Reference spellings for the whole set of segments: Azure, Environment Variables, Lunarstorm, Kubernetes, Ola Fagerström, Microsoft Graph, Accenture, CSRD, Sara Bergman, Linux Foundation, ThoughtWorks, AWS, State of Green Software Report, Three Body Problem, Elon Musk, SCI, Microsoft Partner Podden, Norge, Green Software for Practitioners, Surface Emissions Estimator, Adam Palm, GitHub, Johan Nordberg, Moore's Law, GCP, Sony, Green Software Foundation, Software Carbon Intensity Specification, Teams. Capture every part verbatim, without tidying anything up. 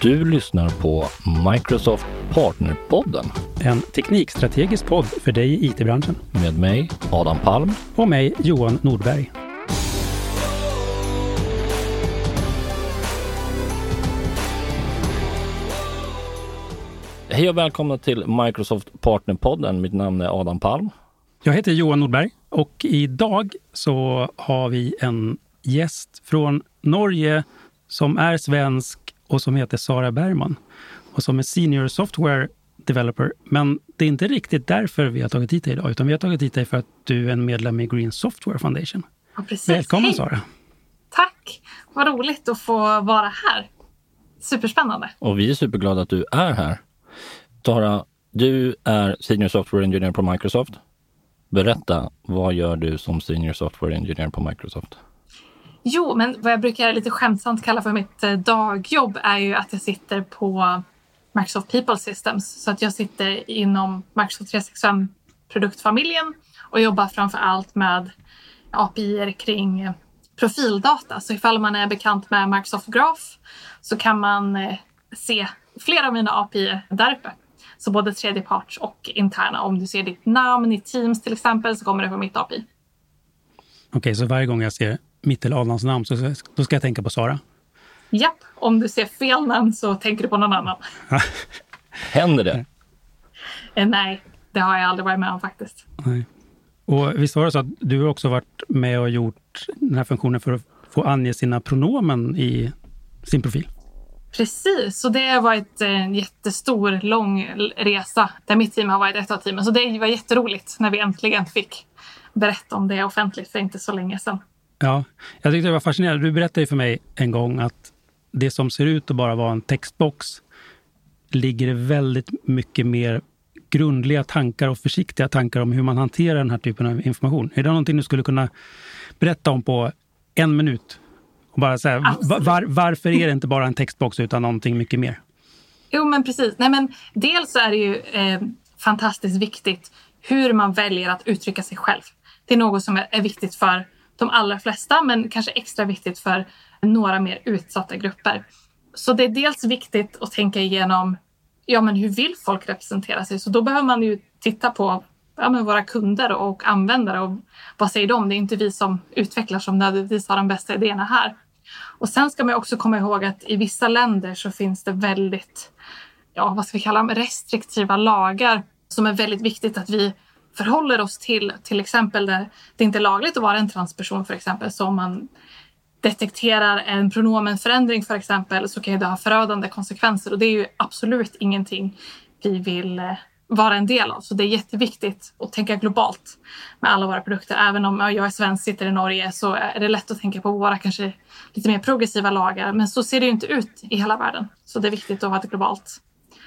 Du lyssnar på Microsoft Partner Podden. En teknikstrategisk podd för dig i I T-branschen. Med mig, Adam Palm. Och mig, Johan Nordberg. Hej och välkomna till Microsoft Partner Podden. Mitt namn är Adam Palm. Jag heter Johan Nordberg och idag så har vi en gäst från Norge som är svensk och som heter Sara Bergman och som är senior software developer. Men det är inte riktigt därför vi har tagit hit dig idag, utan vi har tagit hit dig för att du är en medlem i Green Software Foundation. Ja, precis. Välkommen. Hej, Sara. Tack, vad roligt att få vara här. Superspännande. Och vi är superglada att du är här. Sara, du är senior software engineer på Microsoft. Berätta, vad gör du som senior software engineer på Microsoft? Jo, men vad jag brukar lite skämtsamt kalla för mitt dagjobb är ju att jag sitter på Microsoft People Systems. Så att jag sitter inom Microsoft tre sextiofem-produktfamiljen och jobbar framför allt med A P I-er kring profildata. Så ifall man är bekant med Microsoft Graph så kan man se flera av mina A P I-er därför. Så både tredjeparts och interna. Om du ser ditt namn i Teams till exempel så kommer det från mitt A P I. Okej, okay, så varje gång jag ser mitt eller Adams namn så då ska jag tänka på Sara. Japp, om du ser fel namn så tänker du på någon annan. Händer det? Nej, det har jag aldrig varit med om faktiskt. Nej. Och visst var det så att du har också varit med och gjort den här funktionen för att få ange sina pronomen i sin profil? Precis, så det har varit en jättestor, lång resa där mitt team har varit ett av teamen. Så det var jätteroligt när vi äntligen fick berätta om det offentligt för inte så länge sedan. Ja, jag tyckte det var fascinerande. Du berättade ju för mig en gång att det som ser ut att bara vara en textbox ligger väldigt mycket mer grundliga tankar och försiktiga tankar om hur man hanterar den här typen av information. Är det någonting du skulle kunna berätta om på en minut? Och bara så här, var, varför är det inte bara en textbox utan någonting mycket mer? Jo, men precis. Nej, men dels är det ju eh, fantastiskt viktigt hur man väljer att uttrycka sig själv. Det är något som är viktigt för de allra flesta, men kanske extra viktigt för några mer utsatta grupper. Så det är dels viktigt att tänka igenom, ja men hur vill folk representera sig? Så då behöver man ju titta på ja, men våra kunder och användare och vad säger de? Det är inte vi som utvecklar som nödvändigtvis har de bästa idéerna här. Och sen ska man också komma ihåg att i vissa länder så finns det väldigt, ja vad ska vi kalla dem, restriktiva lagar som är väldigt viktigt att vi förhåller oss till, till exempel där det inte är lagligt att vara en transperson för exempel, så om man detekterar en pronomenförändring för exempel så kan det ha förödande konsekvenser och det är ju absolut ingenting vi vill vara en del av. Så det är jätteviktigt att tänka globalt med alla våra produkter. Även om jag är svensk, sitter i Norge så är det lätt att tänka på våra kanske lite mer progressiva lagar, men så ser det ju inte ut i hela världen. Så det är viktigt att ha det globalt.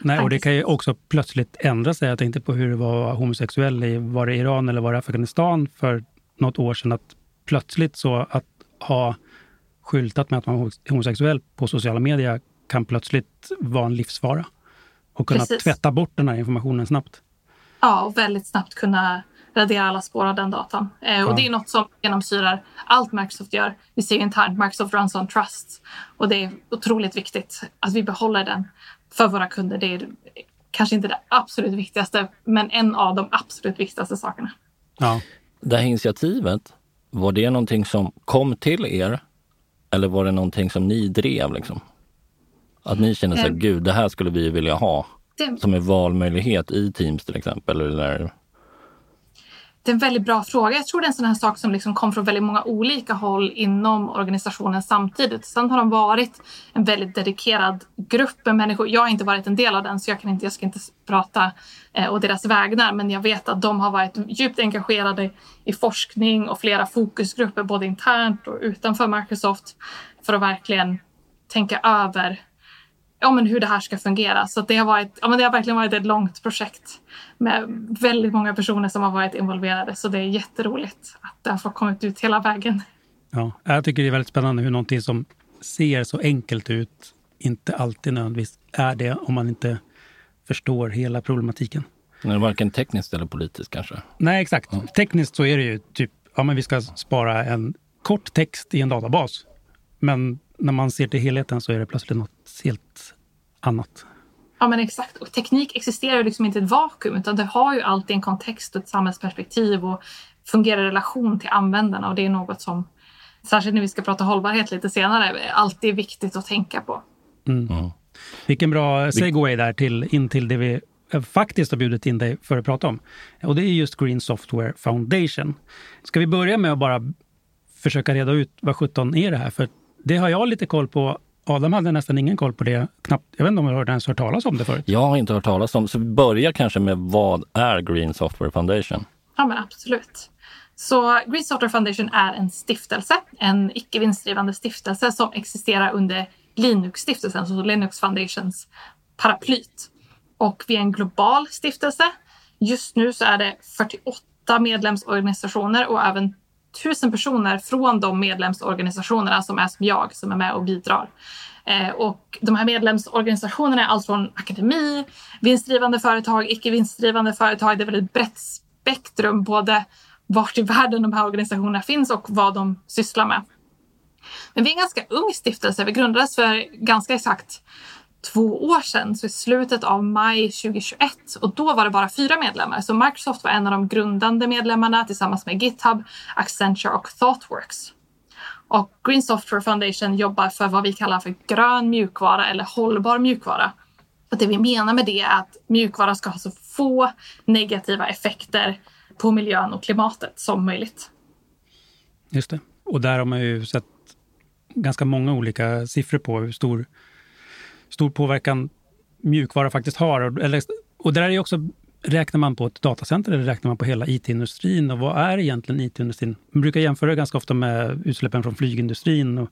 Nej, och det kan ju också plötsligt ändra sig. Jag tänkte på hur det var homosexuell i, var det Iran eller var det Afghanistan för något år sedan, att plötsligt så att ha skyltat med att man är homosexuell på sociala medier kan plötsligt vara en livsfara. Och kunna Precis. Tvätta bort den här informationen snabbt. Ja, och väldigt snabbt kunna radera alla spår av den datan. Eh, ja. Och det är något som genomsyrar allt Microsoft gör. Vi ser ju internt Microsoft runs on trust. Och det är otroligt viktigt att vi behåller den för våra kunder. Det är kanske inte det absolut viktigaste, men en av de absolut viktigaste sakerna. Ja. Det här initiativet, var det någonting som kom till er? Eller var det någonting som ni drev liksom? Att ni känner så här, gud, det här skulle vi vilja ha det, som en valmöjlighet i Teams till exempel? Eller? Det är en väldigt bra fråga. Jag tror det är en sån här sak som liksom kom från väldigt många olika håll inom organisationen samtidigt. Sen har de varit en väldigt dedikerad grupp med människor. Jag har inte varit en del av den så jag, kan inte, jag ska inte prata eh, å deras vägnar. Men jag vet att de har varit djupt engagerade i forskning och flera fokusgrupper både internt och utanför Microsoft för att verkligen tänka över ja, men hur det här ska fungera. Så det har, varit, ja, men det har verkligen varit ett långt projekt med väldigt många personer som har varit involverade. Så det är jätteroligt att det har fått kommit ut hela vägen. Ja, jag tycker det är väldigt spännande hur någonting som ser så enkelt ut inte alltid nödvändigtvis är det om man inte förstår hela problematiken. Det är varken tekniskt eller politiskt kanske. Nej, exakt. Ja. Tekniskt så är det ju typ, ja men vi ska spara en kort text i en databas. Men när man ser till helheten så är det plötsligt något helt annat. Ja, men exakt. Och teknik existerar ju liksom inte i ett vakuum, utan det har ju alltid en kontext och ett samhällsperspektiv och fungerar i relation till användarna. Och det är något som, särskilt när vi ska prata hållbarhet lite senare, alltid är viktigt att tänka på. Mm. Mm. Vilken bra segway där till, in till det vi faktiskt har bjudit in dig för att prata om. Och det är just Green Software Foundation. Ska vi börja med att bara försöka reda ut vad sjutton är det här? För det har jag lite koll på. Adam hade nästan ingen koll på det. Knappt, jag vet inte om jag har ens hört talas om det förut. Jag har inte hört talas om det. Så vi börjar kanske med, vad är Green Software Foundation? Ja, men absolut. Så Green Software Foundation är en stiftelse. En icke-vinstdrivande stiftelse som existerar under Linux-stiftelsen. Alltså Linux Foundations paraplyt. Och vi är en global stiftelse. Just nu så är det fyrtioåtta medlemsorganisationer och även tusen personer från de medlemsorganisationerna som är som jag, som är med och bidrar. Eh, och de här medlemsorganisationerna är allt från akademi, vinstdrivande företag, icke-vinstdrivande företag. Det är väldigt brett spektrum, både vart i världen de här organisationerna finns och vad de sysslar med. Men vi är en ganska ung stiftelse. Vi grundades för ganska exakt två år sedan, så i slutet av maj tjugohundratjugoett, och då var det bara fyra medlemmar. Så Microsoft var en av de grundande medlemmarna tillsammans med GitHub, Accenture och ThoughtWorks. Och Green Software Foundation jobbar för vad vi kallar för grön mjukvara eller hållbar mjukvara. Och det vi menar med det är att mjukvara ska ha så få negativa effekter på miljön och klimatet som möjligt. Just det. Och där har man ju sett ganska många olika siffror på hur stor stor påverkan mjukvara faktiskt har. Eller, och där är ju också, räknar man på ett datacenter eller räknar man på hela I T-industrin? Och vad är egentligen I T-industrin? Man brukar jämföra ganska ofta med utsläppen från flygindustrin. Och,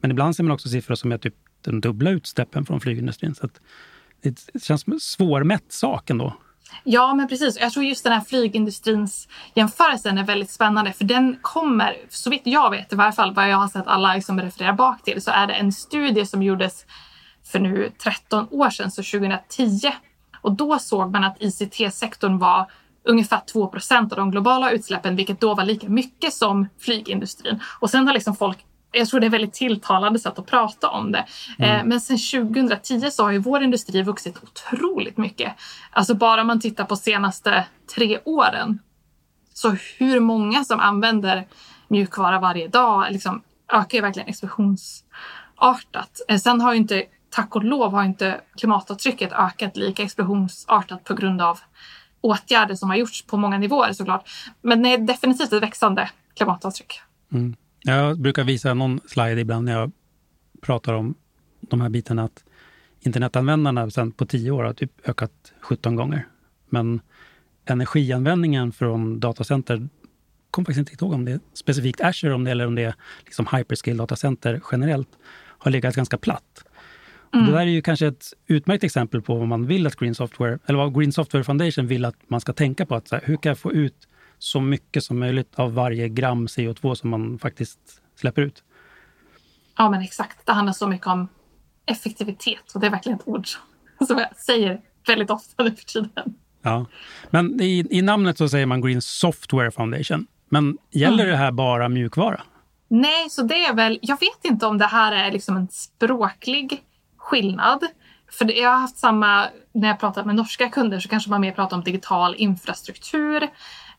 men ibland ser man också siffror som är typ den dubbla utsläppen från flygindustrin. Så att det känns som en svårmätt sak ändå. Ja, men precis. Jag tror just den här flygindustrins jämförelsen är väldigt spännande. För den kommer, så vitt jag vet i varje fall, vad jag har sett alla som refererar bak till, så är det en studie som gjordes för nu tretton år sedan, så tjugohundratio. Och då såg man att I C T-sektorn var ungefär två procent av de globala utsläppen, vilket då var lika mycket som flygindustrin. Och sen har liksom folk, jag tror det är väldigt tilltalande sätt att prata om det. Mm. Men sen tjugohundratio så har ju vår industri vuxit otroligt mycket. Alltså bara om man tittar på senaste tre åren. Så hur många som använder mjukvara varje dag liksom ökar ju verkligen explosionsartat. Sen har ju inte, tack och lov, har inte klimatavtrycket ökat lika explosionsartat på grund av åtgärder som har gjorts på många nivåer såklart. Men det är definitivt ett växande klimatavtryck. Mm. Jag brukar visa någon slide ibland när jag pratar om de här bitarna, att internetanvändarna sen på tio år har typ ökat sjutton gånger. Men energianvändningen från datacenter, kommer faktiskt inte ihåg om det är specifikt Azure om det, eller om det är liksom hyperscale datacenter generellt, har legat ganska platt. Mm. Det där är ju kanske ett utmärkt exempel på vad man vill att Green Software, eller vad Green Software Foundation vill att man ska tänka på, att så här, hur kan jag få ut så mycket som möjligt av varje gram C O två som man faktiskt släpper ut. Ja, men exakt. Det handlar så mycket om effektivitet, och det är verkligen ett ord som jag säger väldigt ofta nu för tiden. Ja, men i, i namnet så säger man Green Software Foundation. Men gäller mm. det här bara mjukvara? Nej, så det är väl, jag vet inte om det här är liksom en språklig skillnad. För jag har haft samma, när jag pratat med norska kunder så kanske man mer pratar om digital infrastruktur.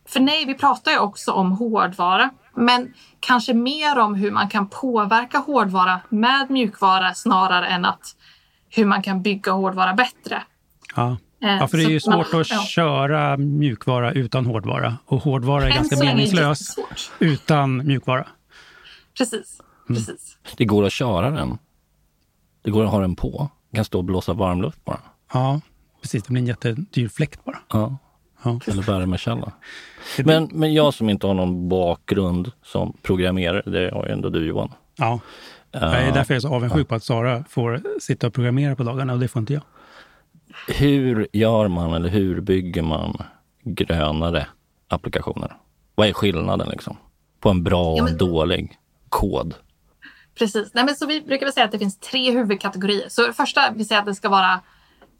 För nej, vi pratar ju också om hårdvara, men kanske mer om hur man kan påverka hårdvara med mjukvara snarare än att hur man kan bygga hårdvara bättre. Ja, ja för det är ju svårt man, att ja. köra mjukvara utan hårdvara. Och hårdvara är Än ganska meningslös är utan mjukvara. Precis, precis. Mm. Det går att köra den. Det går att ha den på. Den kan stå och blåsa varmluft bara. Ja, precis. Det blir en jättedyr fläkt bara. Ja. Ja. Eller värmekälla. Men, men jag som inte har någon bakgrund som programmerare, det har ju ändå du, Johan. Ja, uh, jag är därför jag är så avundsjuk på att Sara får sitta och programmera på dagarna, och det får inte jag. Hur gör man, eller hur bygger man grönare applikationer? Vad är skillnaden liksom på en bra och ja, men... dålig kod? Precis, nej men så vi brukar väl säga att det finns tre huvudkategorier. Så det första vi säger att det ska vara,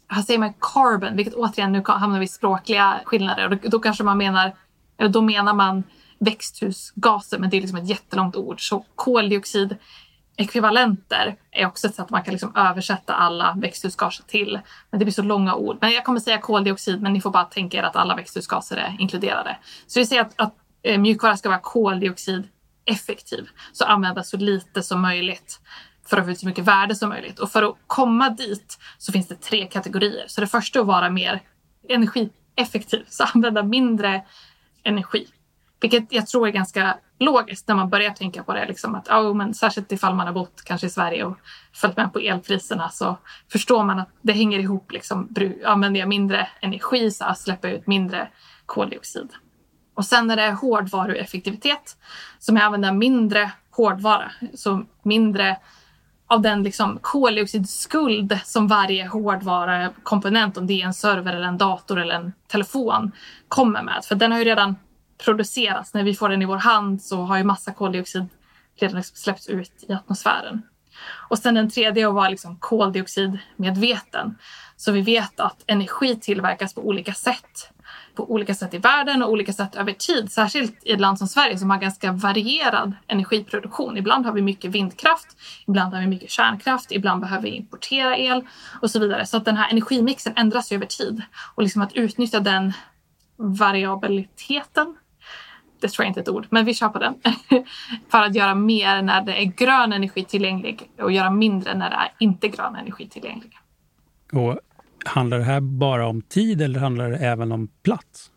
här säger man carbon, vilket återigen nu hamnar vi i språkliga skillnader. Och då kanske man menar, eller då menar man växthusgaser, men det är liksom ett jättelångt ord. Så koldioxid, ekvivalenter är också ett sätt att man kan liksom översätta alla växthusgaser till. Men det blir så långa ord. Men jag kommer säga koldioxid, men ni får bara tänka er att alla växthusgaser är inkluderade. Så vi säger att, att eh, mjukvara ska vara koldioxideffektiv. Så använda så lite som möjligt för att få ut så mycket värde som möjligt. Och för att komma dit så finns det tre kategorier. Så det första är att vara mer energieffektiv. Så använda mindre energi. Vilket jag tror är ganska logiskt när man börjar tänka på det. Liksom att, oh, men särskilt ifall man har bott kanske i Sverige och följt med på elpriserna så förstår man att det hänger ihop. Liksom, använder jag mindre energi så släpper jag ut mindre koldioxid. Och sen är det hårdvarueffektivitet som är att använda mindre hårdvara. Så mindre av den liksom koldioxidskuld som varje hårdvarukomponent, om det är en server eller en dator eller en telefon, kommer med. För den har ju redan produceras. När vi får den i vår hand så har ju massa koldioxid redan släppts ut i atmosfären. Och sen den tredje var liksom koldioxidmedveten. Så vi vet att energi tillverkas på olika sätt. På olika sätt i världen och olika sätt över tid. Särskilt i ett land som Sverige som har ganska varierad energiproduktion. Ibland har vi mycket vindkraft. Ibland har vi mycket kärnkraft. Ibland behöver vi importera el och så vidare. Så att den här energimixen ändras över tid. Och liksom att utnyttja den variabiliteten, det tror jag inte är ett ord, men vi kör på den, för att göra mer när det är grön energi tillgänglig och göra mindre när det är inte grön energi tillgänglig. Och handlar det här bara om tid eller handlar det även om plats?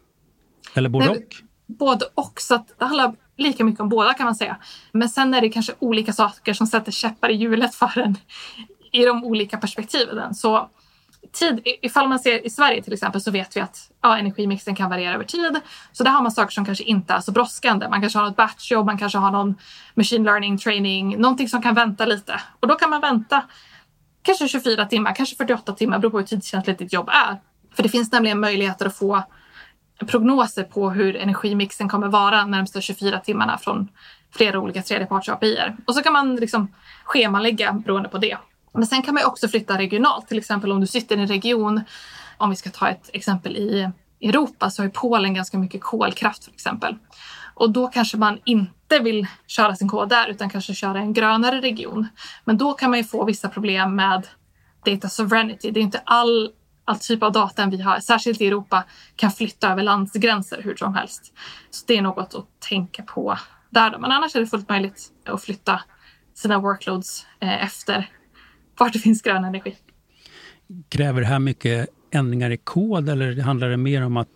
Eller både Nej, och? Både och, så att det handlar lika mycket om båda kan man säga. Men sen är det kanske olika saker som sätter käppar i hjulet för en i de olika perspektiven. Så tid, ifall man ser i Sverige till exempel så vet vi att ja, energimixen kan variera över tid. Så där har man saker som kanske inte är så brådskande. Man kanske har något batchjobb, man kanske har någon machine learning training, någonting som kan vänta lite. Och då kan man vänta kanske tjugofyra timmar, kanske fyrtioåtta timmar, beror på hur tidskänsligt ditt jobb är. För det finns nämligen möjligheter att få prognoser på hur energimixen kommer vara närmsta tjugofyra timmarna från flera olika tredjeparts A P I-er. Och så kan man liksom schemalägga beroende på det. Men sen kan man också flytta regionalt. Till exempel om du sitter i en region, om vi ska ta ett exempel i Europa, så har ju Polen ganska mycket kolkraft för exempel. Och då kanske man inte vill köra sin kod där utan kanske köra en grönare region. Men då kan man ju få vissa problem med data sovereignty. Det är inte all, all typ av data vi har, särskilt i Europa, kan flytta över landsgränser hur som helst. Så det är något att tänka på där. Men annars är det fullt möjligt att flytta sina workloads efter vart det finns grön energi. Kräver det här mycket ändringar i kod eller handlar det mer om att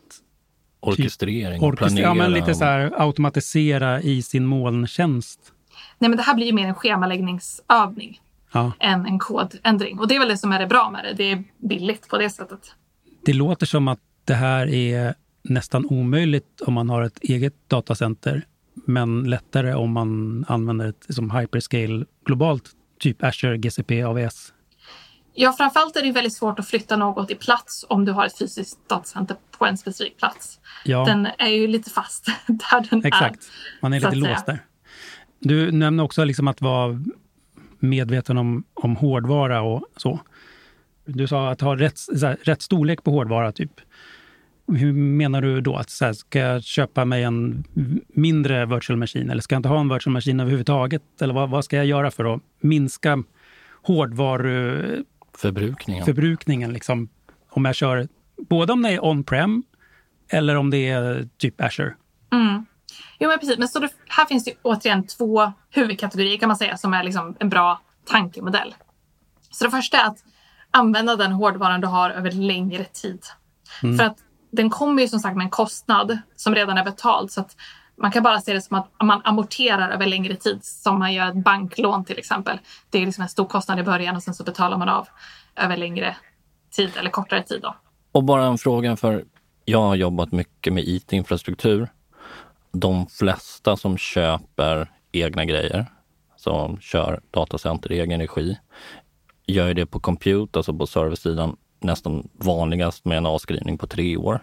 orkestrering, typ, orkestr- planera? Ja, men lite så här automatisera i sin molntjänst. Nej, men det här blir ju mer en schemaläggningsövning ja. än en kodändring. Och det är väl det som är det bra med det. Det är billigt på det sättet. Det låter som att det här är nästan omöjligt om man har ett eget datacenter. Men lättare om man använder ett som hyperscale globalt. Typ Azure, G C P, A W S. Ja, framförallt är det väldigt svårt att flytta något i plats om du har ett fysiskt datacenter på en specifik plats. Ja. Den är ju lite fast där den Exakt. är. Exakt, man är lite låst där. Du nämnde också liksom att vara medveten om, om hårdvara och så. Du sa att ha rätt, så här, rätt storlek på hårdvara typ. Hur menar du då? Att, så här, ska jag köpa mig en mindre virtual machine? Eller ska jag inte ha en virtual machine överhuvudtaget? Eller vad, vad ska jag göra för att minska hårdvaruförbrukningen? Förbrukningen, liksom, om jag kör, både om det är on-prem eller om det är typ Azure. Mm. Jo, men precis. Men så det, här finns det återigen två huvudkategorier kan man säga som är liksom en bra tankemodell. Så det första är att använda den hårdvaran du har över längre tid. Mm. För att den kommer ju som sagt med en kostnad som redan är betald, så att man kan bara se det som att man amorterar över längre tid som man gör ett banklån till exempel. Det är liksom en stor kostnad i början och sen så betalar man av över längre tid eller kortare tid då. Och bara en fråga, för jag har jobbat mycket med I T-infrastruktur. De flesta som köper egna grejer, som kör datacenter i egen regi, gör ju det på compute, alltså på serversidan, nästan vanligast med en avskrivning på tre år.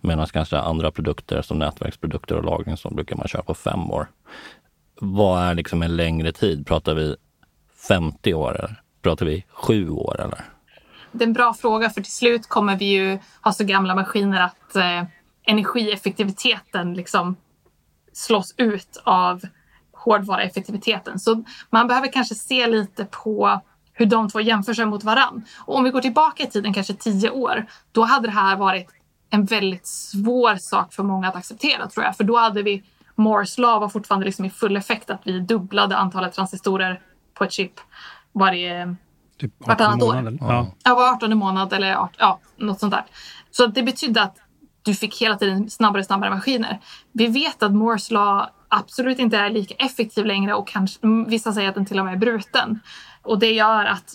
Medan kanske andra produkter som nätverksprodukter och lagring som brukar man köra på fem år. Vad är liksom en längre tid? Pratar vi femtio år eller pratar vi sju år eller? Det är en bra fråga, för till slut kommer vi ju ha så gamla maskiner att eh, energieffektiviteten liksom slås ut av hårdvaraeffektiviteten. Så man behöver kanske se lite på hur de två jämför sig mot varann. Och om vi går tillbaka i tiden, kanske tio år, då hade det här varit en väldigt svår sak för många att acceptera, tror jag. För då hade vi, Moore's Law var fortfarande liksom i full effekt, att vi dubblade antalet transistorer på ett chip varje typ vartannat år. Ja. ja, var artonde månad eller arton, ja, något sånt där. Så det betydde att du fick hela tiden snabbare och snabbare maskiner. Vi vet att Moore's Law absolut inte är lika effektiv längre, och kanske, vissa säger att den till och med är bruten. Och det gör att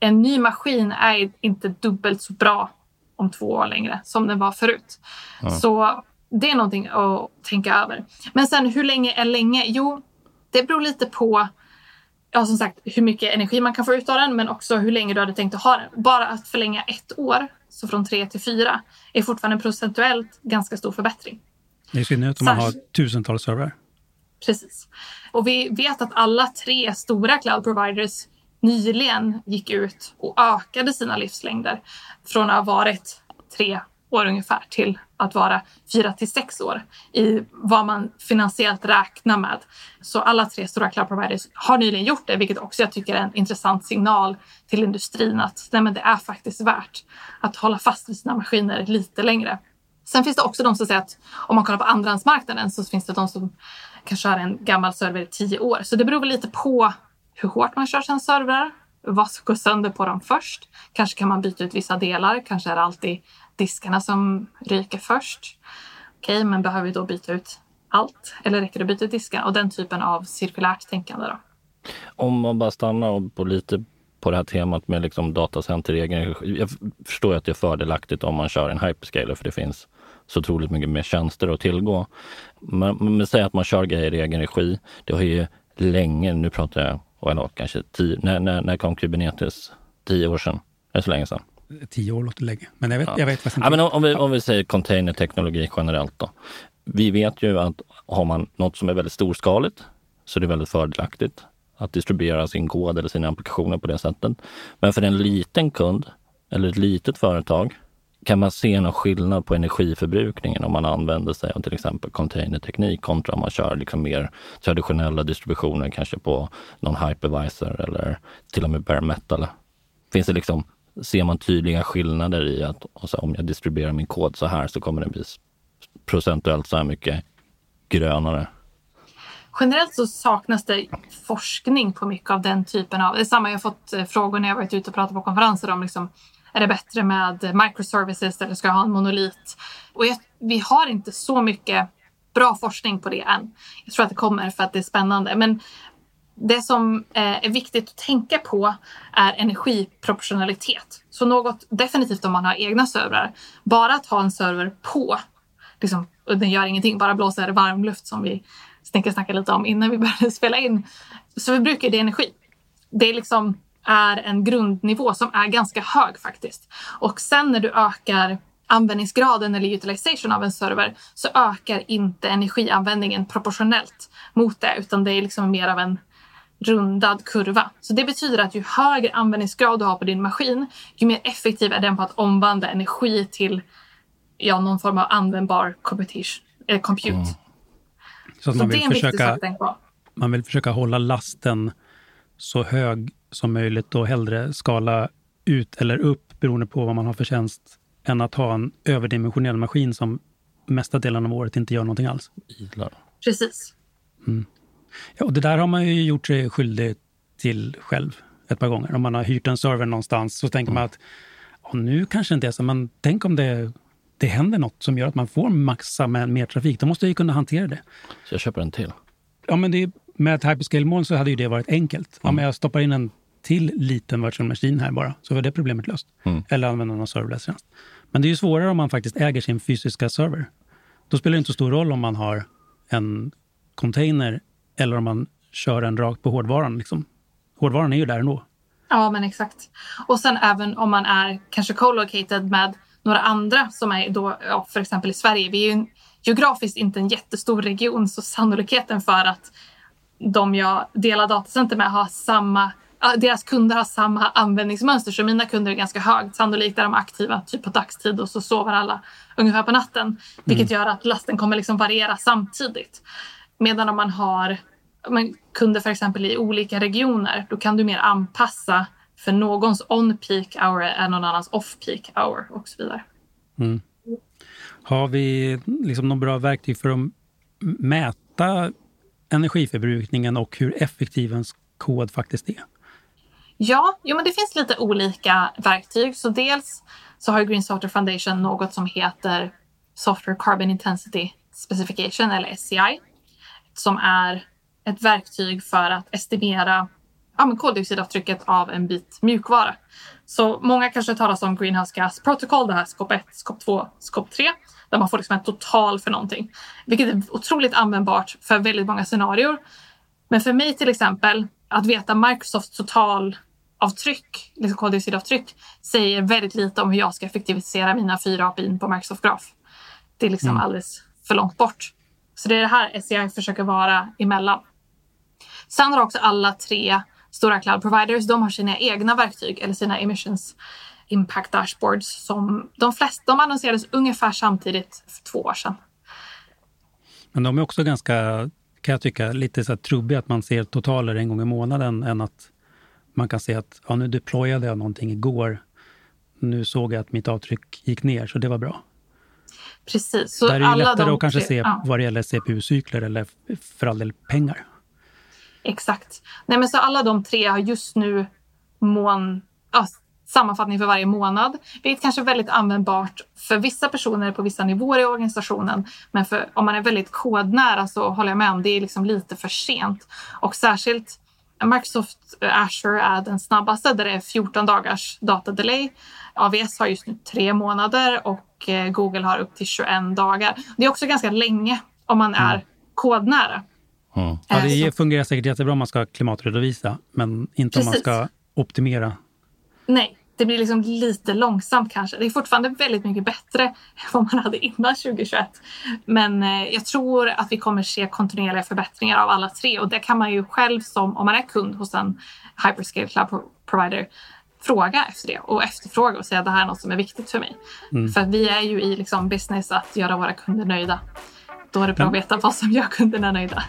en ny maskin är inte dubbelt så bra om två år längre som den var förut. Ja. Så det är någonting att tänka över. Men sen, hur länge är länge? Jo, det beror lite på, ja, som sagt, hur mycket energi man kan få ut av den, men också hur länge du hade tänkt att ha den. Bara att förlänga ett år, så från tre till fyra, är fortfarande procentuellt ganska stor förbättring. I synnerhet om man har tusentals servrar. Precis. Och vi vet att alla tre stora cloud providers nyligen gick ut och ökade sina livslängder från att ha varit tre år ungefär till att vara fyra till sex år i vad man finansiellt räknar med. Så alla tre stora cloud providers har nyligen gjort det, vilket också jag tycker är en intressant signal till industrin att nej, men det är faktiskt värt att hålla fast vid sina maskiner lite längre. Sen finns det också de som säger att om man kollar på andrahandsmarknaden så finns det de som kan köra en gammal server i tio år. Så det beror väl lite på hur hårt man kör sina servrar, vad som går sönder på dem först. Kanske kan man byta ut vissa delar, kanske är det alltid diskarna som ryker först. Okej, men behöver vi då byta ut allt? Eller räcker det att byta ut diskarna? Och den typen av cirkulärt tänkande då. Om man bara stannar på lite på det här temat med liksom datacenter i egen regi. Jag förstår att det är fördelaktigt om man kör en hyperscaler, för det finns så otroligt mycket mer tjänster att tillgå. Men, men säg att man kör grejer i egen regi. Det har ju länge, nu pratar jag, eller kanske tio, när, när, när kom Kubernetes? Tio år sedan, eller så länge sedan. Tio år låter länge, men jag vet, ja. jag vet vad som... Ja, men om, om, vi, om vi säger containerteknologi generellt då. Vi vet ju att har man något som är väldigt storskaligt så är det väldigt fördelaktigt att distribuera sin kod eller sina applikationer på det sättet. Men för en liten kund eller ett litet företag kan man se någon skillnad på energiförbrukningen om man använder sig av till exempel containerteknik kontra om man kör liksom mer traditionella distributioner, kanske på någon hypervisor eller till och med bare metal. Finns det liksom, ser man tydliga skillnader i att alltså, om jag distribuerar min kod så här så kommer den bli procentuellt så här mycket grönare? Generellt så saknas det forskning på mycket av den typen av... Det är samma, jag har fått frågor när jag varit ute och pratat på konferenser om liksom, är det bättre med microservices eller ska jag ha en monolit? Och jag, vi har inte så mycket bra forskning på det än. Jag tror att det kommer för att det är spännande. Men det som är viktigt att tänka på är energiproportionalitet. Så något definitivt om man har egna servrar. Bara att ha en server på, liksom, och den gör ingenting, bara blåser varmluft som vi snackade lite om innan vi började spela in. Så vi brukar det energi. Det är liksom... är en grundnivå som är ganska hög faktiskt. Och sen när du ökar användningsgraden eller utilization av en server så ökar inte energianvändningen proportionellt mot det, utan det är liksom mer av en rundad kurva. Så det betyder att ju högre användningsgrad du har på din maskin, ju mer effektiv är den på att omvandla energi till ja, någon form av användbar eh, compute. Mm. Så, att man så vill det är en försöka, viktig sak att tänka på. Man vill försöka hålla lasten så hög som möjligt och hellre skala ut eller upp beroende på vad man har för tjänst än att ha en överdimensionell maskin som mesta delen av året inte gör någonting alls. Precis. Mm. Ja, och det där har man ju gjort sig skyldig till själv ett par gånger. Om man har hyrt en server någonstans så tänker mm. man att ja, nu kanske inte är så, men tänk om det, det händer något som gör att man får maxa med mer trafik. Då måste jag ju kunna hantera det. Så jag köper en till. Ja, men det är med ett hyperscale-moln så hade ju det varit enkelt. Om mm. ja, jag stoppar in en till liten virtual machine här bara, så var det problemet löst. Mm. Eller använda någon serverless tjänst. Men det är ju svårare om man faktiskt äger sin fysiska server. Då spelar det inte så stor roll om man har en container eller om man kör en rakt på hårdvaran. Liksom. Hårdvaran är ju där ändå. Ja, men exakt. Och sen även om man är kanske co-located med några andra som är då, ja, för exempel i Sverige. Vi är ju en, geografiskt inte en jättestor region, så sannolikheten för att de jag delar datacenter med har samma, deras kunder har samma användningsmönster, så mina kunder är ganska högt. Sannolikt är de aktiva typ på dagstid och så sover alla ungefär på natten, vilket mm. gör att lasten kommer liksom variera samtidigt. Medan om man har men, kunder för exempel i olika regioner, då kan du mer anpassa för någons on-peak hour än någon annans off-peak hour och så vidare. Mm. Har vi liksom några bra verktyg för att mäta energiförbrukningen och hur effektiv ens kod faktiskt är? Ja, jo, men det finns lite olika verktyg. Så dels så har Green Software Foundation något som heter Software Carbon Intensity Specification, eller S C I, som är ett verktyg för att estimera ja, men koldioxidavtrycket av en bit mjukvara. Så många kanske talas om Greenhouse Gas Protocol, det här scope ett, scope två, scope tre, där man får liksom en total för någonting. Vilket är otroligt användbart för väldigt många scenarier. Men för mig till exempel, att veta Microsofts totalavtryck, liksom koldioxidavtryck, säger väldigt lite om hur jag ska effektivisera mina fyra A P I på Microsoft Graph. Det är liksom mm. alldeles för långt bort. Så det är det här S C I försöker vara emellan. Sen har också alla tre stora cloud providers, de har sina egna verktyg eller sina emissions impact dashboards som de flesta de annonserades ungefär samtidigt för två år sedan. Men de är också ganska, kan jag tycka, lite så här trubbiga, att man ser totaler en gång i månaden än att man kan se att ja, nu deployade jag någonting igår, nu såg jag att mitt avtryck gick ner så det var bra. Precis. Så där är det alla lättare de att kanske tre, se ja. vad det gäller C P U-cykler eller för all del pengar. Exakt. Nej, men så alla de tre har just nu mån, ja, sammanfattning för varje månad. Vilket kanske är väldigt användbart för vissa personer på vissa nivåer i organisationen. Men för, om man är väldigt kodnära så håller jag med om det är liksom lite för sent. Och särskilt Microsoft Azure är den snabbaste där det är fjorton dagars datadelay. A W S har just nu tre månader och Google har upp till tjugoett dagar. Det är också ganska länge om man är mm. kodnära. Mm. Ja, det fungerar säkert jättebra om man ska klimatredovisa, men inte Precis. om man ska optimera. Nej, det blir liksom lite långsamt kanske. Det är fortfarande väldigt mycket bättre än vad man hade innan tjugohundratjugoett. Men jag tror att vi kommer se kontinuerliga förbättringar av alla tre. Och det kan man ju själv, som om man är kund hos en hyperscale cloud provider, fråga efter det och efterfråga och säga att det här är något som är viktigt för mig. Mm. För vi är ju i liksom business att göra våra kunder nöjda. Då är det bra att veta vad som gör kunderna nöjda.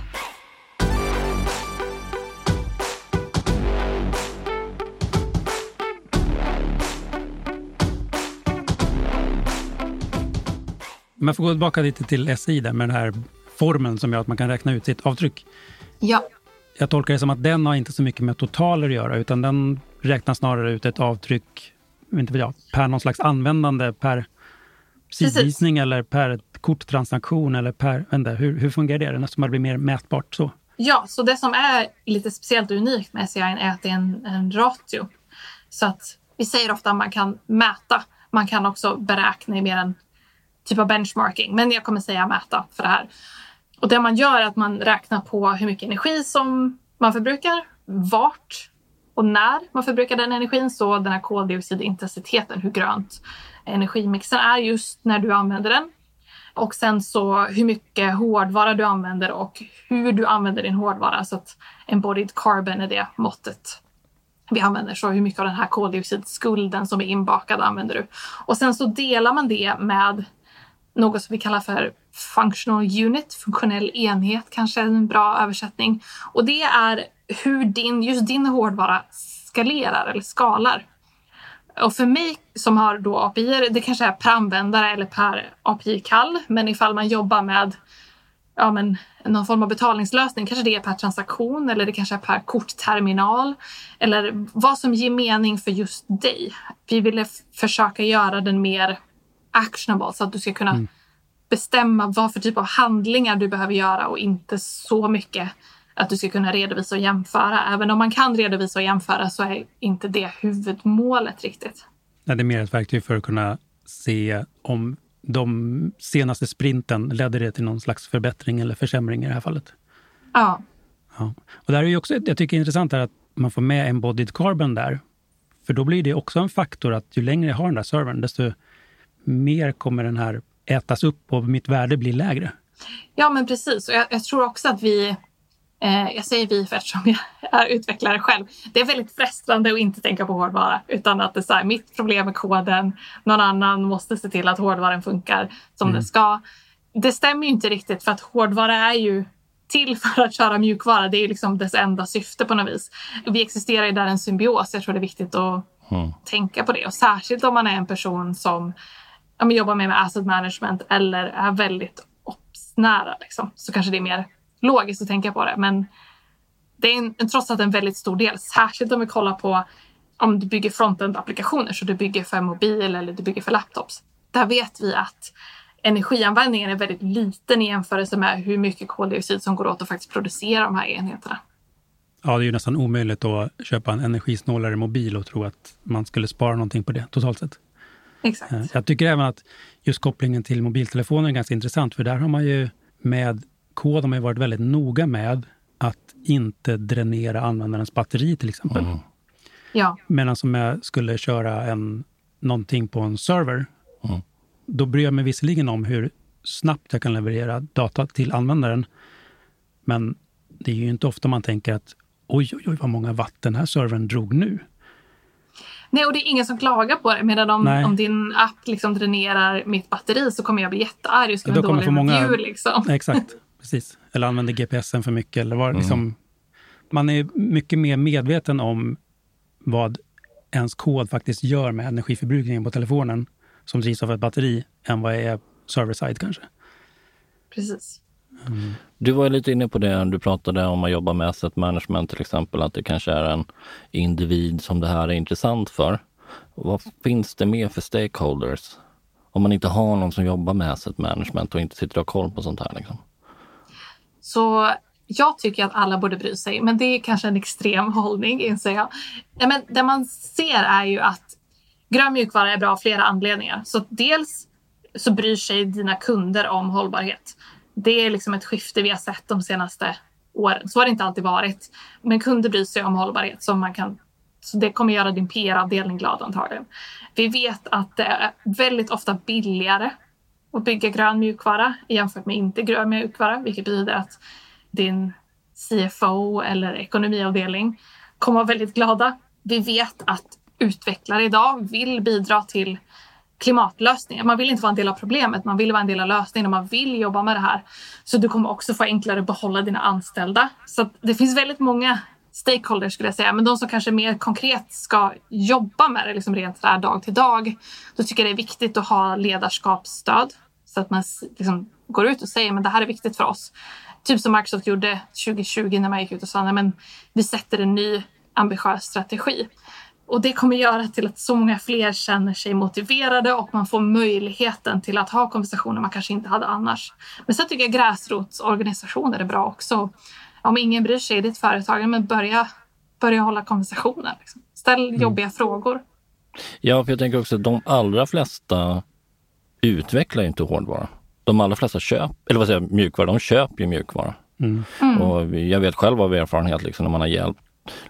Man får gå tillbaka lite till S I där med den här formeln som gör att man kan räkna ut sitt avtryck. Ja. Jag tolkar det som att den har inte så mycket med totaler att göra, utan den räknar snarare ut ett avtryck, inte vet jag, per någon slags användande, per sidvisning Precis. eller per korttransaktion eller per, vänta, hur, hur fungerar det? Nästan det blir mer mätbart så. Ja, så det som är lite speciellt unikt med S I är att det är en, en ratio. Så att vi säger ofta att man kan mäta, man kan också beräkna i mer än typ av benchmarking, men jag kommer säga mäta för det här. Och det man gör är att man räknar på hur mycket energi som man förbrukar, vart och när man förbrukar den energin, så den här koldioxidintensiteten, hur grönt energimixen är just när du använder den. Och sen så hur mycket hårdvara du använder och hur du använder din hårdvara, så att embodied carbon är det måttet vi använder. Så hur mycket av den här koldioxidskulden som är inbakad använder du. Och sen så delar man det med något som vi kallar för functional unit, funktionell enhet kanske är en bra översättning. Och det är hur din, just din hårdvara skalerar eller skalar. Och för mig som har då A P I, det kanske är per användare eller per A P I-kall. Men ifall man jobbar med ja, men någon form av betalningslösning, kanske det är per transaktion eller det kanske är per kortterminal. Eller vad som ger mening för just dig. Vi ville f- försöka göra den mer actionable, så att du ska kunna mm. bestämma vad för typ av handlingar du behöver göra, och inte så mycket att du ska kunna redovisa och jämföra. Även om man kan redovisa och jämföra så är inte det huvudmålet riktigt. Det är mer ett verktyg för att kunna se om de senaste sprinten ledde det till någon slags förbättring eller försämring i det här fallet. Ja. ja. Och där är ju också, jag tycker det är intressant här att man får med embodied carbon där. För då blir det också en faktor att ju längre jag har den där servern, desto mer kommer den här ätas upp och mitt värde blir lägre. Ja, men precis. Och jag, jag tror också att vi, eh, jag säger vi för eftersom jag är utvecklare själv, det är väldigt frestande att inte tänka på hårdvara, utan att det är så här, mitt problem med koden, någon annan måste se till att hårdvaran funkar som mm. det ska. Det stämmer ju inte riktigt, för att hårdvara är ju till för att köra mjukvara. Det är liksom dess enda syfte på något vis. Vi existerar ju där en symbios. Jag tror det är viktigt att mm. tänka på det. Och särskilt om man är en person som ja, jobbar med, med asset management eller är väldigt opsnära. Liksom, så kanske det är mer logiskt att tänka på det. Men det är en, trots allt en väldigt stor del. Särskilt om vi kollar på om du bygger frontend-applikationer. Så du bygger för mobil eller du bygger för laptops. Där vet vi att energianvändningen är väldigt liten i jämförelse med hur mycket koldioxid som går åt att faktiskt producera de här enheterna. Ja, det är ju nästan omöjligt att köpa en energisnålare mobil och tro att man skulle spara någonting på det totalt sett. Exakt. Jag tycker även att just kopplingen till mobiltelefoner är ganska intressant, för där har man ju med kod har man ju varit väldigt noga med att inte dränera användarens batteri till exempel. Mm. Ja. Medan som jag skulle köra en, någonting på en server mm. då bryr jag mig visserligen om hur snabbt jag kan leverera data till användaren. Men det är ju inte ofta man tänker att oj, oj, oj vad många watt den här servern drog nu. Nej, och det är ingen som klagar på det. Medan om, om din app liksom dränerar mitt batteri så kommer jag bli jättearg och skriva en dålig review. Liksom. Exakt, precis. Eller använder G P S'en för mycket. Eller var, mm. liksom, man är mycket mer medveten om vad ens kod faktiskt gör med energiförbrukningen på telefonen som drivs av ett batteri än vad är server-side kanske. Precis. Mm. Du var lite inne på det, du pratade om att jobba med asset management till exempel, att det kanske är en individ som det här är intressant för. Vad finns det mer för stakeholders om man inte har någon som jobbar med asset management och inte sitter och har koll på sånt här? Liksom? Så jag tycker att alla borde bry sig, men det är kanske en extrem hållning, inser jag. Nej, men det man ser är ju att grön mjukvara är bra av flera anledningar. Så dels så bryr sig dina kunder om hållbarhet. Det är liksom ett skifte vi har sett de senaste åren. Så har det inte alltid varit. Men kunder bryr sig om hållbarhet. Så, man kan, så det kommer göra din P R-avdelning glad antagligen. Vi vet att det är väldigt ofta billigare att bygga grön mjukvara jämfört med inte grön mjukvara. Vilket betyder att din C F O eller ekonomiavdelning kommer vara väldigt glada. Vi vet att utvecklare idag vill bidra till klimatlösningar. Man vill inte vara en del av problemet, man vill vara en del av lösningen och man vill jobba med det här. Så du kommer också få enklare att behålla dina anställda. Så det finns väldigt många stakeholders skulle jag säga, men de som kanske mer konkret ska jobba med det liksom rent där dag till dag, då tycker jag det är viktigt att ha ledarskapsstöd så att man liksom går ut och säger men det här är viktigt för oss. Typ som Microsoft gjorde tjugo tjugo när man gick ut och sa men vi sätter en ny ambitiös strategi. Och det kommer göra till att så många fler känner sig motiverade och man får möjligheten till att ha konversationer man kanske inte hade annars. Men sen tycker jag gräsrotsorganisationer är bra också. Om ingen bryr sig i ditt företag, men börja, börja hålla konversationer. Liksom. Ställ mm. jobbiga frågor. Ja, för jag tänker också att de allra flesta utvecklar ju inte hårdvara. De allra flesta köper, eller vad säger jag, mjukvara, de köper ju mjukvara. Mm. Mm. Och jag vet själv av erfarenhet liksom, när man har hjälpt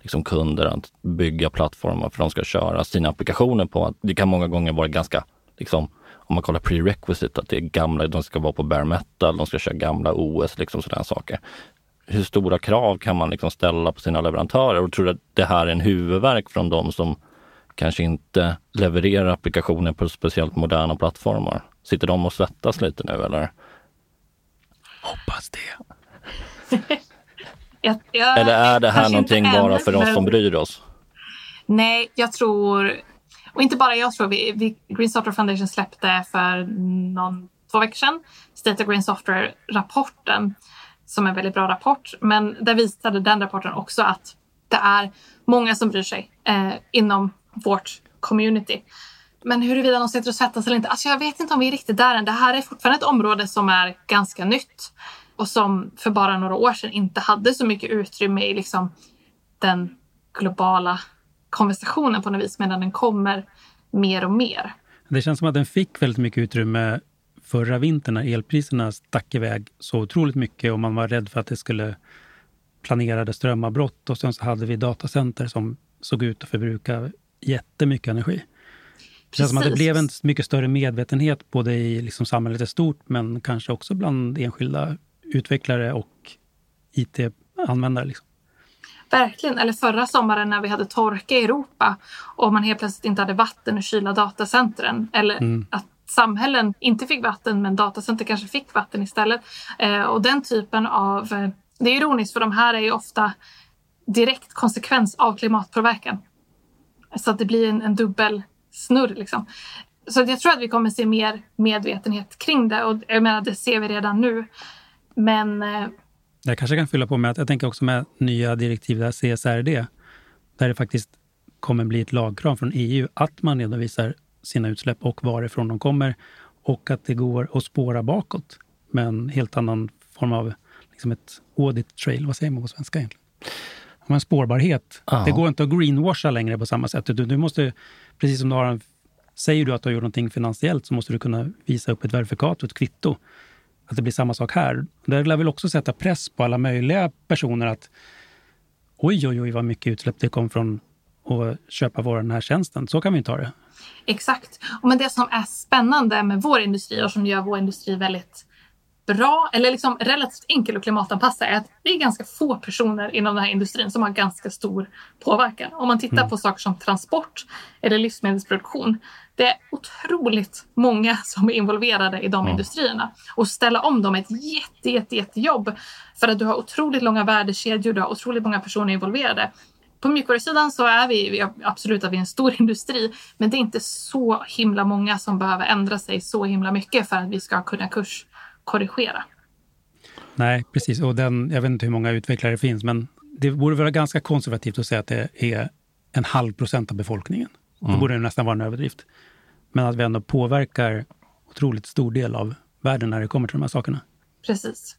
liksom kunder att bygga plattformar för de ska köra sina applikationer på. Att det kan många gånger vara ganska, liksom, om man kollar prerequisite, att det är gamla, de ska vara på bare metal, de ska köra gamla O S, liksom sådana saker. Hur stora krav kan man liksom ställa på sina leverantörer? Och tror du att det här är en huvudvärk från de som kanske inte levererar applikationer på speciellt moderna plattformar? Sitter de och svettas lite nu, eller? Hoppas det. Jag, jag, Eller är det här någonting bara än, för oss men, som bryr oss? Nej, jag tror... Och inte bara jag tror. Vi, vi, Green Software Foundation släppte för någon, två veckor sedan State of Green Software-rapporten som är en väldigt bra rapport. Men där visade den rapporten också att det är många som bryr sig eh, inom vårt community. Men huruvida de sitter och svettas eller inte. Alltså jag vet inte om vi är riktigt där än. Det här är fortfarande ett område som är ganska nytt. Och som för bara några år sedan inte hade så mycket utrymme i liksom den globala konversationen på något vis. Medan den kommer mer och mer. Det känns som att den fick väldigt mycket utrymme förra vintern när elpriserna stack iväg så otroligt mycket. Och man var rädd för att det skulle planerade strömavbrott. Och sen så hade vi datacenter som såg ut att förbruka jättemycket energi. Det känns som att det blev en mycket större medvetenhet både i liksom samhället är stort men kanske också bland enskilda utvecklare och I T-användare. Liksom. Verkligen. Eller förra sommaren när vi hade torka i Europa och man helt plötsligt inte hade vatten och kyla datacentren. Eller mm. att samhällen inte fick vatten men datacenter kanske fick vatten istället. Och den typen av Det är ironiskt, för de här är ju ofta direkt konsekvens av klimatpåverkan. Så att det blir en, en dubbel snurr liksom. Så jag tror att vi kommer se mer medvetenhet kring det, och jag menar det ser vi redan nu. Men jag kanske kan fylla på med att jag tänker också med nya direktiv där C S R D, där det faktiskt kommer bli ett lagkrav från E U att man redovisar sina utsläpp och varifrån de kommer, och att det går att spåra bakåt med en helt annan form av liksom ett audit trail, vad säger man på svenska egentligen? Men spårbarhet. Aha. Det går inte att greenwasha längre på samma sätt. Du, du måste, precis som du har en, säger du att du har gjort någonting finansiellt, så måste du kunna visa upp ett verifikat och ett kvitto. Att det blir samma sak här. Där lär väl också sätta press på alla möjliga personer att oj, oj, oj, vad mycket utsläpp det kom från att köpa vår den här tjänsten. Så kan vi ta det. Exakt. Och men det som är spännande med vår industri, och som gör vår industri väldigt bra, eller liksom relativt enkel att klimatanpassa, är att det är ganska få personer inom den här industrin som har ganska stor påverkan. Om man tittar mm. på saker som transport eller livsmedelsproduktion, det är otroligt många som är involverade i de mm. industrierna. Och ställa om dem är ett jätte, jätte, jätte jobb, för att du har otroligt långa värdekedjor, du har otroligt många personer involverade. På mjukvarusidan så är vi, vi är absolut att vi är en stor industri, men det är inte så himla många som behöver ändra sig så himla mycket för att vi ska kunna kurs korrigera. Nej, precis. Och den, jag vet inte hur många utvecklare det finns, men det borde vara ganska konservativt att säga att det är en halv procent av befolkningen. Mm. Det borde ju nästan vara en överdrift. Men att vi ändå påverkar otroligt stor del av världen när det kommer till de här sakerna. Precis.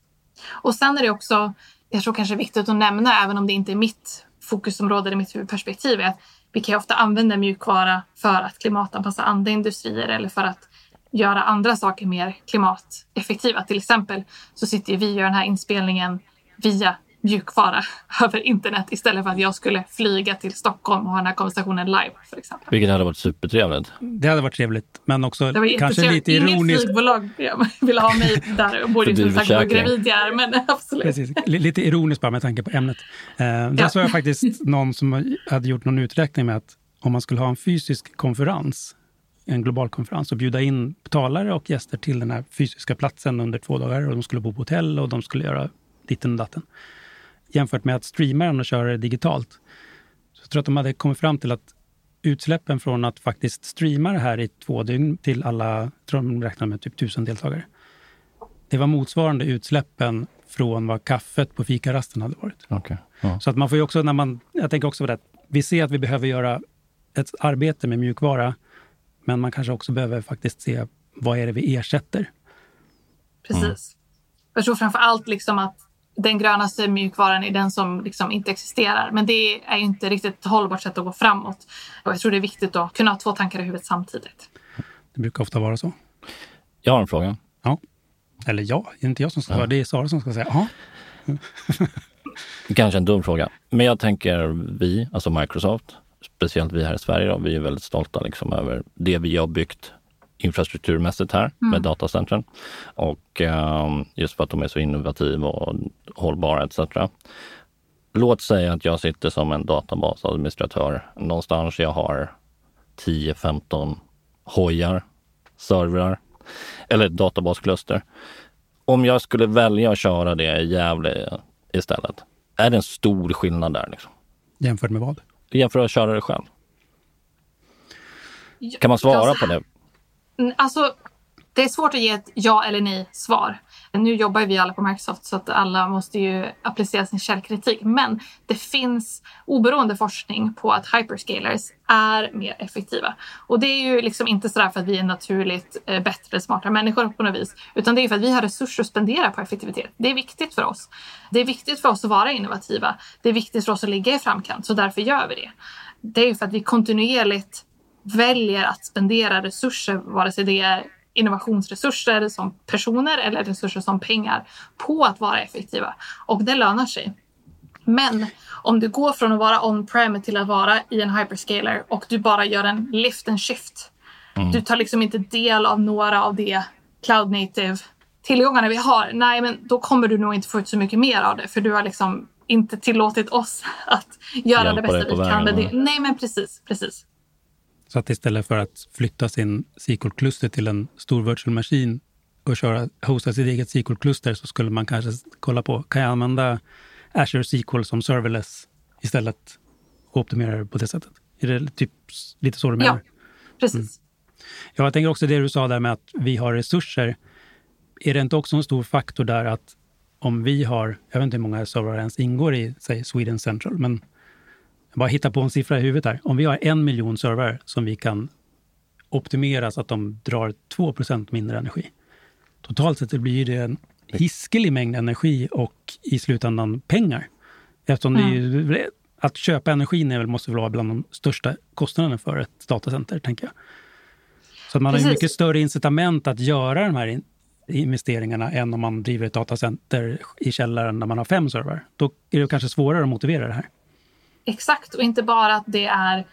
Och sen är det också, jag tror kanske viktigt att nämna, även om det inte är mitt fokusområde eller mitt huvudperspektiv, är att vi kan ofta använda mjukvara för att klimatanpassa andra industrier eller för att göra andra saker mer klimateffektiva. Till exempel så sitter vi och gör den här inspelningen via mjukvara över internet istället för att jag skulle flyga till Stockholm och ha den här konversationen live, för exempel. Vilket hade varit supertrevligt. Det hade varit trevligt, men också kanske lite ironiskt. Inget flygbolag vill ha mig där och borde inte sagt vad gravid jag är, men absolut. Precis. Lite ironiskt bara med tanke på ämnet. Eh, där ja. såg jag faktiskt någon som hade gjort någon uträkning med att om man skulle ha en fysisk konferens, en global konferens, och bjuda in talare och gäster till den här fysiska platsen under två dagar, och de skulle bo på hotell och de skulle göra ditten och datten. Jämfört med att streama den och köra det digitalt, så jag tror att de hade kommit fram till att utsläppen från att faktiskt streama det här i två dygn till alla, tror de räknade med typ tusen deltagare, det var motsvarande utsläppen från vad kaffet på fikarasten hade varit. Okay. Ja. Så att man får ju också, när man, jag tänker också på det, vi ser att vi behöver göra ett arbete med mjukvara, men man kanske också behöver faktiskt se vad är det vi ersätter. Precis. Mm. Jag tror framförallt liksom att den grönaste mjukvaran är den som liksom inte existerar. Men det är ju inte riktigt ett hållbart sätt att gå framåt. Och jag tror det är viktigt att kunna ha två tankar i huvudet samtidigt. Det brukar ofta vara så. Jag har en fråga. Ja. Eller ja, det är inte jag som ska ja. Det är Sara som ska säga ja. Kanske en dum fråga. Men jag tänker vi, alltså Microsoft, speciellt vi här i Sverige då, vi är väldigt stolta liksom över det vi har byggt infrastrukturmässigt här mm. med datacentren, och eh, just för att de är så innovativa och hållbara et cetera. Låt säga att jag sitter som en databasadministratör någonstans, jag har tio femton hojar, servrar eller databaskluster. Om jag skulle välja att köra det i Gävle istället, är det en stor skillnad där liksom? Jämfört med vad? Jämfört med att köra det själv. Kan man svara på det? Alltså, det är svårt att ge ett ja eller nej svar. Nu jobbar vi alla på Microsoft, så att alla måste ju applicera sin källkritik. Men det finns oberoende forskning på att hyperscalers är mer effektiva. Och det är ju liksom inte sådär för att vi är naturligt bättre, smartare människor på något vis. Utan det är för att vi har resurser att spendera på effektivitet. Det är viktigt för oss. Det är viktigt för oss att vara innovativa. Det är viktigt för oss att ligga i framkant. Så därför gör vi det. Det är ju för att vi kontinuerligt väljer att spendera resurser, vare sig det är innovationsresurser som personer eller resurser som pengar, på att vara effektiva. Och det lönar sig. Men om du går från att vara on-prem till att vara i en hyperscaler och du bara gör en lift and shift. Mm. Du tar liksom inte del av några av de cloud native tillgångarna vi har. Nej, men då kommer du nog inte få ut så mycket mer av det, för du har liksom inte tillåtit oss att göra Hjälpa det bästa vi kan. Det. Nej, men precis, precis. Så att istället för att flytta sin S Q L-kluster till en stor virtual machine och köra, hosta sitt eget S Q L-kluster, så skulle man kanske kolla på, kan jag använda Azure S Q L som serverless istället och optimera det på det sättet? Är det typ lite så du menar? Ja, precis. Mm. Ja, jag tänker också det du sa där med att vi har resurser. Är det inte också en stor faktor där att om vi har, jag vet inte hur många servrar ens ingår i, säg Sweden Central, men jag bara hittar på en siffra i huvudet här. Om vi har en miljon servrar som vi kan optimera så att de drar två procent mindre energi. Totalt sett blir det en hiskelig mängd energi och i slutändan pengar. Eftersom mm. det är ju, att köpa energin är väl, måste väl vara bland de största kostnaderna för ett datacenter, tänker jag. Så att man Precis. har ju mycket större incitament att göra de här investeringarna än om man driver ett datacenter i källaren när man har fem server. Då är det kanske svårare att motivera det här. Exakt, och inte bara att det är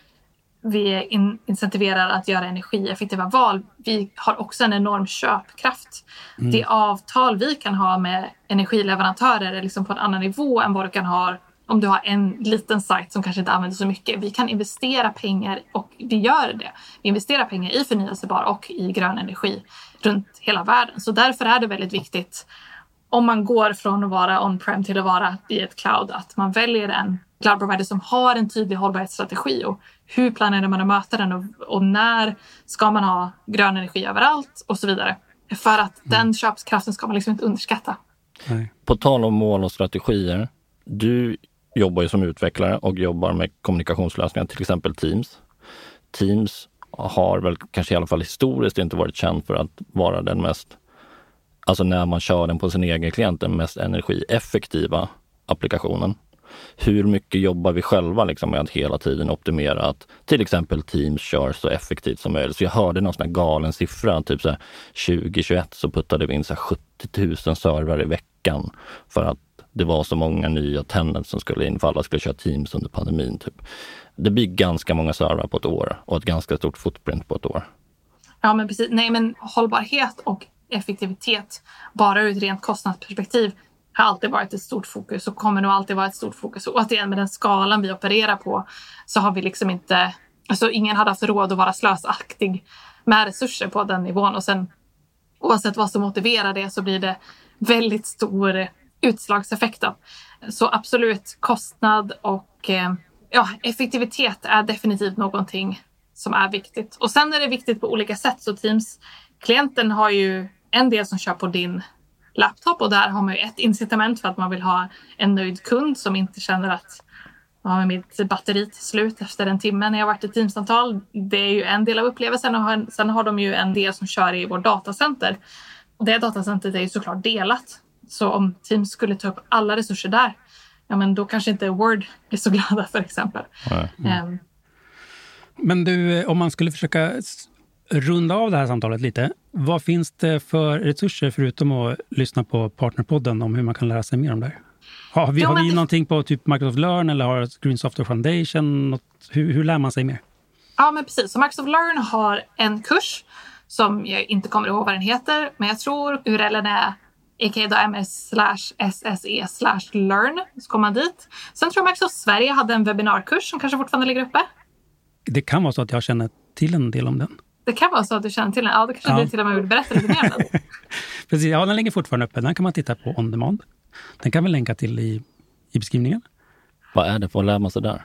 vi incentiverar att göra energieffektiva val. Vi har också en enorm köpkraft. Mm. Det avtal vi kan ha med energileverantörer är liksom på en annan nivå än vad du kan ha om du har en liten sajt som kanske inte använder så mycket. Vi kan investera pengar, och vi gör det. Vi investerar pengar i förnyelsebar och i grön energi runt hela världen. Så därför är det väldigt viktigt, om man går från att vara on-prem till att vara i ett cloud, att man väljer en cloud provider som har en tydlig hållbarhetsstrategi. Och hur planerar man att möta den, och, och när ska man ha grön energi överallt och så vidare. För att mm. den köpkraften ska man liksom inte underskatta. Nej. På tal om mål och strategier, du jobbar ju som utvecklare och jobbar med kommunikationslösningar, till exempel Teams. Teams har väl kanske i alla fall historiskt inte varit känd för att vara den mest, alltså när man kör den på sin egen klient, den mest energieffektiva applikationen. Hur mycket jobbar vi själva liksom med att hela tiden optimera att till exempel Teams kör så effektivt som möjligt? Så jag hörde någon sån här galen siffra, typ så här tjugo tjugoett så puttade vi in så här sjuttio tusen servrar i veckan för att det var så många nya tenants som skulle in, för alla skulle köra Teams under pandemin typ. Det blir ganska många servrar på ett år och ett ganska stort footprint på ett år. Ja, men precis. Nej, men hållbarhet och effektivitet bara ur ett rent kostnadsperspektiv har alltid varit ett stort fokus och kommer nog alltid vara ett stort fokus. Och återigen, med den skalan vi opererar på så har vi liksom inte, alltså ingen hade haft råd att vara slösaktig med resurser på den nivån. Och sen oavsett vad som motiverar det så blir det väldigt stor utslagseffekt. Så absolut, kostnad och ja, effektivitet är definitivt någonting som är viktigt. Och sen är det viktigt på olika sätt. Så Teams-klienten har ju en del som kör på din laptop, och där har man ju ett incitament för att man vill ha en nöjd kund som inte känner att ja, mitt batteri till slut efter en timme när jag varit i Teams-samtal. Det är ju en del av upplevelsen, och sen har de ju en del som kör i vårt datacenter. Det datacentret är ju såklart delat, så om Teams skulle ta upp alla resurser där, ja men då kanske inte Word blir så glada för exempel. Mm. Um. Men du, om man skulle försöka runda av det här samtalet lite. Vad finns det för resurser förutom att lyssna på Partnerpodden om hur man kan lära sig mer om det? Har vi, jo, har vi det... någonting på typ Microsoft Learn eller har Green Software Foundation? Något, hur, hur lär man sig mer? Ja, men precis. Så Microsoft Learn har en kurs som jag inte kommer ihåg vad den heter, men jag tror urlen är e k m s slash s s e slash learn, så kommer man dit. Sen tror jag Microsoft Sverige hade en webbinarkurs som kanske fortfarande ligger uppe. Det kan vara så att jag känner till en del om den. Det kan vara så att du känner till den. Ja, det kanske ja. Du till och med vill berätta lite mer om den. Precis, ja, den ligger fortfarande uppe. Den kan man titta på on demand. Den kan vi länka till i, i beskrivningen. Vad är det för att lära man sig där?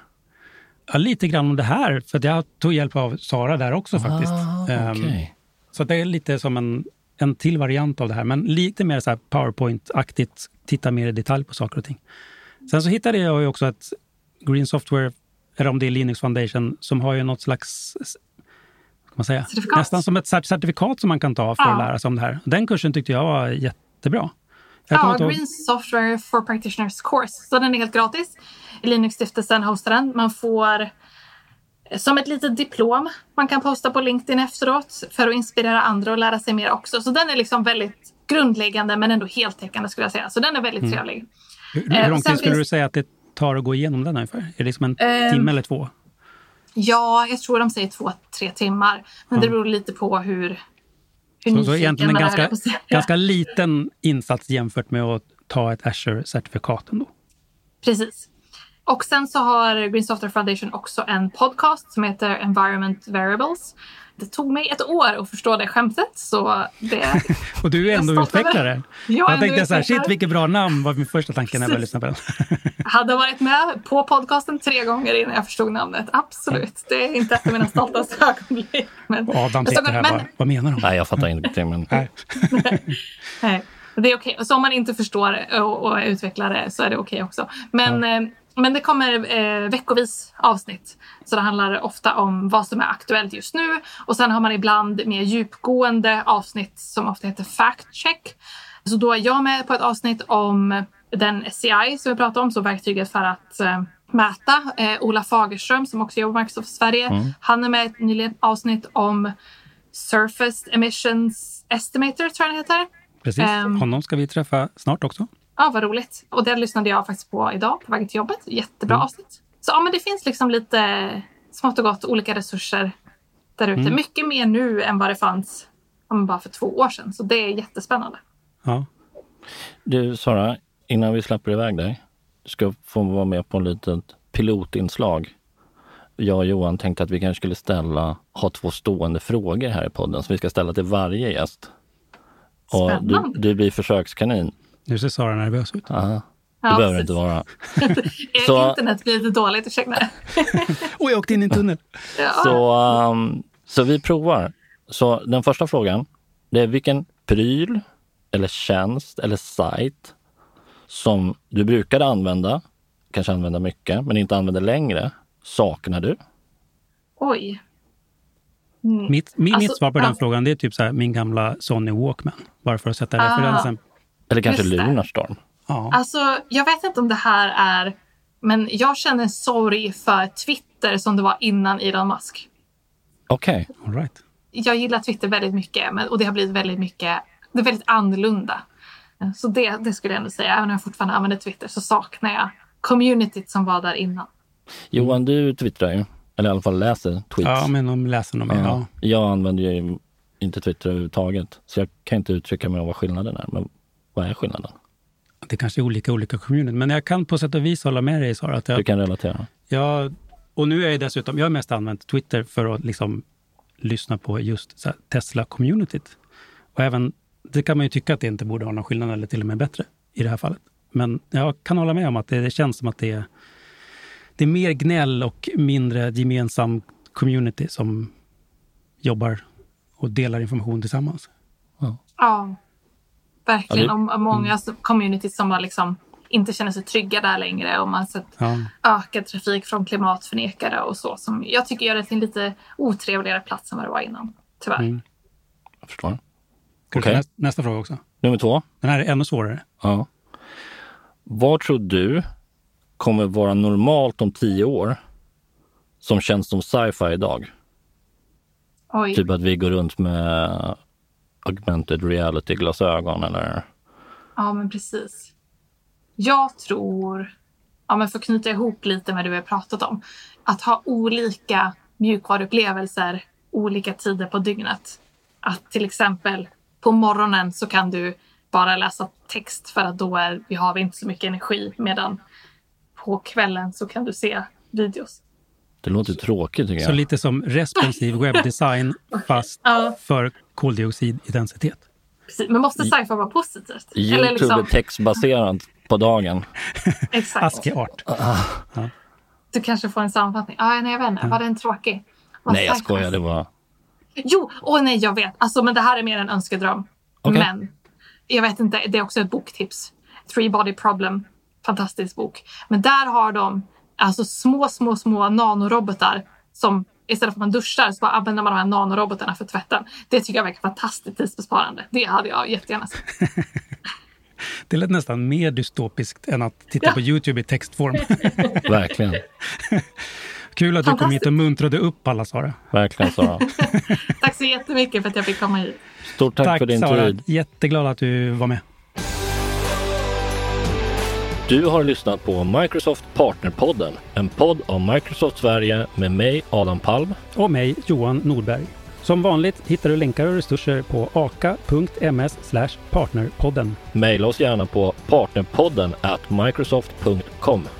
Ja, lite grann om det här. För att jag tog hjälp av Sara där också ah, faktiskt. Okay. Um, så det är lite som en, en till variant av det här. Men lite mer så här PowerPoint-aktigt. Titta mer i detalj på saker och ting. Sen så hittade jag ju också att Green Software, eller om det är Linux Foundation, som har ju något slags... Man säga. Nästan som ett certifikat som man kan ta för ja. att lära sig om det här. Den kursen tyckte jag var jättebra. Jag ja, Green ihåg... Software for Practitioners course. Så den är helt gratis. Linux-stiftelsen hostar den. Man får som ett litet diplom. Man kan posta på LinkedIn efteråt för att inspirera andra och lära sig mer också. Så den är liksom väldigt grundläggande men ändå heltäckande skulle jag säga. Så den är väldigt mm. trevlig. Hur, hur lång tid skulle finns... du säga att det tar att gå igenom den ungefär? Är det liksom en um... timme eller två? Ja, jag tror de säger två, tre timmar. Men mm. det beror lite på hur, hur nyfiken man är. Så egentligen en ganska, ganska liten insats jämfört med att ta ett Azure-certifikat ändå. Precis. Och sen så har Green Software Foundation också en podcast som heter Environment Variables. Det tog mig ett år att förstå det skämtet. Så det... Och du är ändå utvecklare. Jag, jag tänkte så här, shit vilket bra namn var min första tanke när jag började lyssna på den. Jag hade varit med på podcasten tre gånger innan jag förstod namnet. Absolut, det är inte ett av mina stoltaste ögonblick. Men... Adam sitter här men... bara, vad menar de? Nej, jag fattar inte. Men... Nej. Nej. Det är okej. Okay. Så om man inte förstår och är utvecklare så är det okej okay också. Men... Ja. Men det kommer eh, veckovis avsnitt, så det handlar ofta om vad som är aktuellt just nu. Och sen har man ibland mer djupgående avsnitt som ofta heter fact check. Så då är jag med på ett avsnitt om den S C I som vi pratade om, så verktyget för att eh, mäta. Eh, Ola Fagerström som också jobbar på Microsoft Sverige, mm. han är med i ett nyligen avsnitt om Surface Emissions Estimator tror jag det heter. Precis, um, honom ska vi träffa snart också. Ja, vad roligt. Och det lyssnade jag faktiskt på idag på vägen till jobbet. Jättebra mm. avsnitt. Så ja, men det finns liksom lite smått och gott olika resurser där ute. Mm. Mycket mer nu än vad det fanns om bara för två år sedan. Så det är jättespännande. Ja. Du Sara, innan vi släpper iväg dig, ska få vara med på en litet pilotinslag. Jag och Johan tänkte att vi kanske skulle ställa, ha två stående frågor här i podden som vi ska ställa till varje gäst. Och du, du blir försökskanin. Nu ser Sara nervös ut. Aha. Det ja, behöver precis. Inte vara. Så... Internet blir lite dåligt, ursäkta. Och jag åkte in i en tunnel. Ja. Så, um, så vi provar. Så den första frågan, det är vilken pryl eller tjänst eller sajt som du brukade använda, kanske använda mycket, men inte använder längre, saknar du? Oj. Mm. Mitt, min, alltså, mitt svar på den alltså... frågan, det är typ så här, min gamla Sony Walkman. Bara för att sätta ah. referensen. Eller kanske Lunarstorm. Ja. Alltså, jag vet inte om det här är... Men jag känner sorg för Twitter som det var innan Elon Musk. Okej, okay. All right. Jag gillar Twitter väldigt mycket. Men, och det har blivit väldigt mycket... Det är väldigt annorlunda. Så det, det skulle jag ändå säga. Även om jag fortfarande använder Twitter så saknar jag communityt som var där innan. Johan, du twittrar ju. Eller i alla fall läser tweets. Ja, men de läser dem idag. Ja. Jag använder ju inte Twitter överhuvudtaget. Så jag kan inte uttrycka mig om vad skillnaden är. Men... Vad är skillnaden? Det kanske är olika olika community. Men jag kan på sätt och vis hålla med dig, Sara. Att jag, du kan relatera. Ja, och nu är jag dessutom... Jag har mest använt Twitter för att liksom lyssna på just Tesla-communityt. Och även... Det kan man ju tycka att det inte borde ha någon skillnad eller till och med bättre i det här fallet. Men jag kan hålla med om att det, det känns som att det är... Det är mer gnäll och mindre gemensam community som jobbar och delar information tillsammans. Ja. Ja. Verkligen, ja, det, om många mm. communities som har liksom inte känner sig trygga där längre och man har sett ja. ökad trafik från klimatförnekare och så. Som jag tycker gör det till en lite otrevligare plats än vad det var innan, tyvärr. Mm. Jag förstår. Okay. Nästa, nästa fråga också. Nummer två. Den här är ännu svårare. Ja. Vad tror du kommer vara normalt om tio år som känns som sci-fi idag? Oj. Typ att vi går runt med... augmented reality-glasögon eller... Ja, men precis. Jag tror, ja, men för att knyta ihop lite med det vi har pratat om, att ha olika mjukvaruupplevelser olika tider på dygnet. Att till exempel på morgonen så kan du bara läsa text för att då är, vi har inte så mycket energi, medan på kvällen så kan du se videos. Det låter tråkigt tycker jag. Så lite som responsiv webbdesign fast ja. för koldioxididentitet. Precis, men måste sci-fi vara positivt? YouTube liksom... textbaserat på dagen. Exakt. Askeart. Ah. Ja. Du kanske får en sammanfattning. Ah, nej, jag vet inte. Var den tråkig? Var nej, jag skojar. Det var... Jo, åh nej, jag vet. Alltså, men det här är mer en önskedröm. Okay. Men jag vet inte, det är också ett boktips. Three Body Problem. Fantastisk bok. Men där har de... Alltså små, små, små nanorobotar som istället för att man duschar så bara använder man de här nanorobotarna för tvätten. Det tycker jag verkar fantastiskt tidsbesparande. Det hade jag jättegärna sett. Det lät nästan mer dystopiskt än att titta ja. på YouTube i textform. Verkligen. Kul att du kom hit och muntrade upp alla, Sara. Verkligen, Sara. Tack så jättemycket för att jag fick komma hit. Stort tack, tack för din Sara. Tid. Jätteglad att du var med. Du har lyssnat på Microsoft Partner Podden, en podd om Microsoft Sverige med mig Adam Palm och mig Johan Nordberg. Som vanligt hittar du länkar och resurser på aka punkt m s slash partnerpodden. Maila oss gärna på partnerpodden at microsoft punkt com.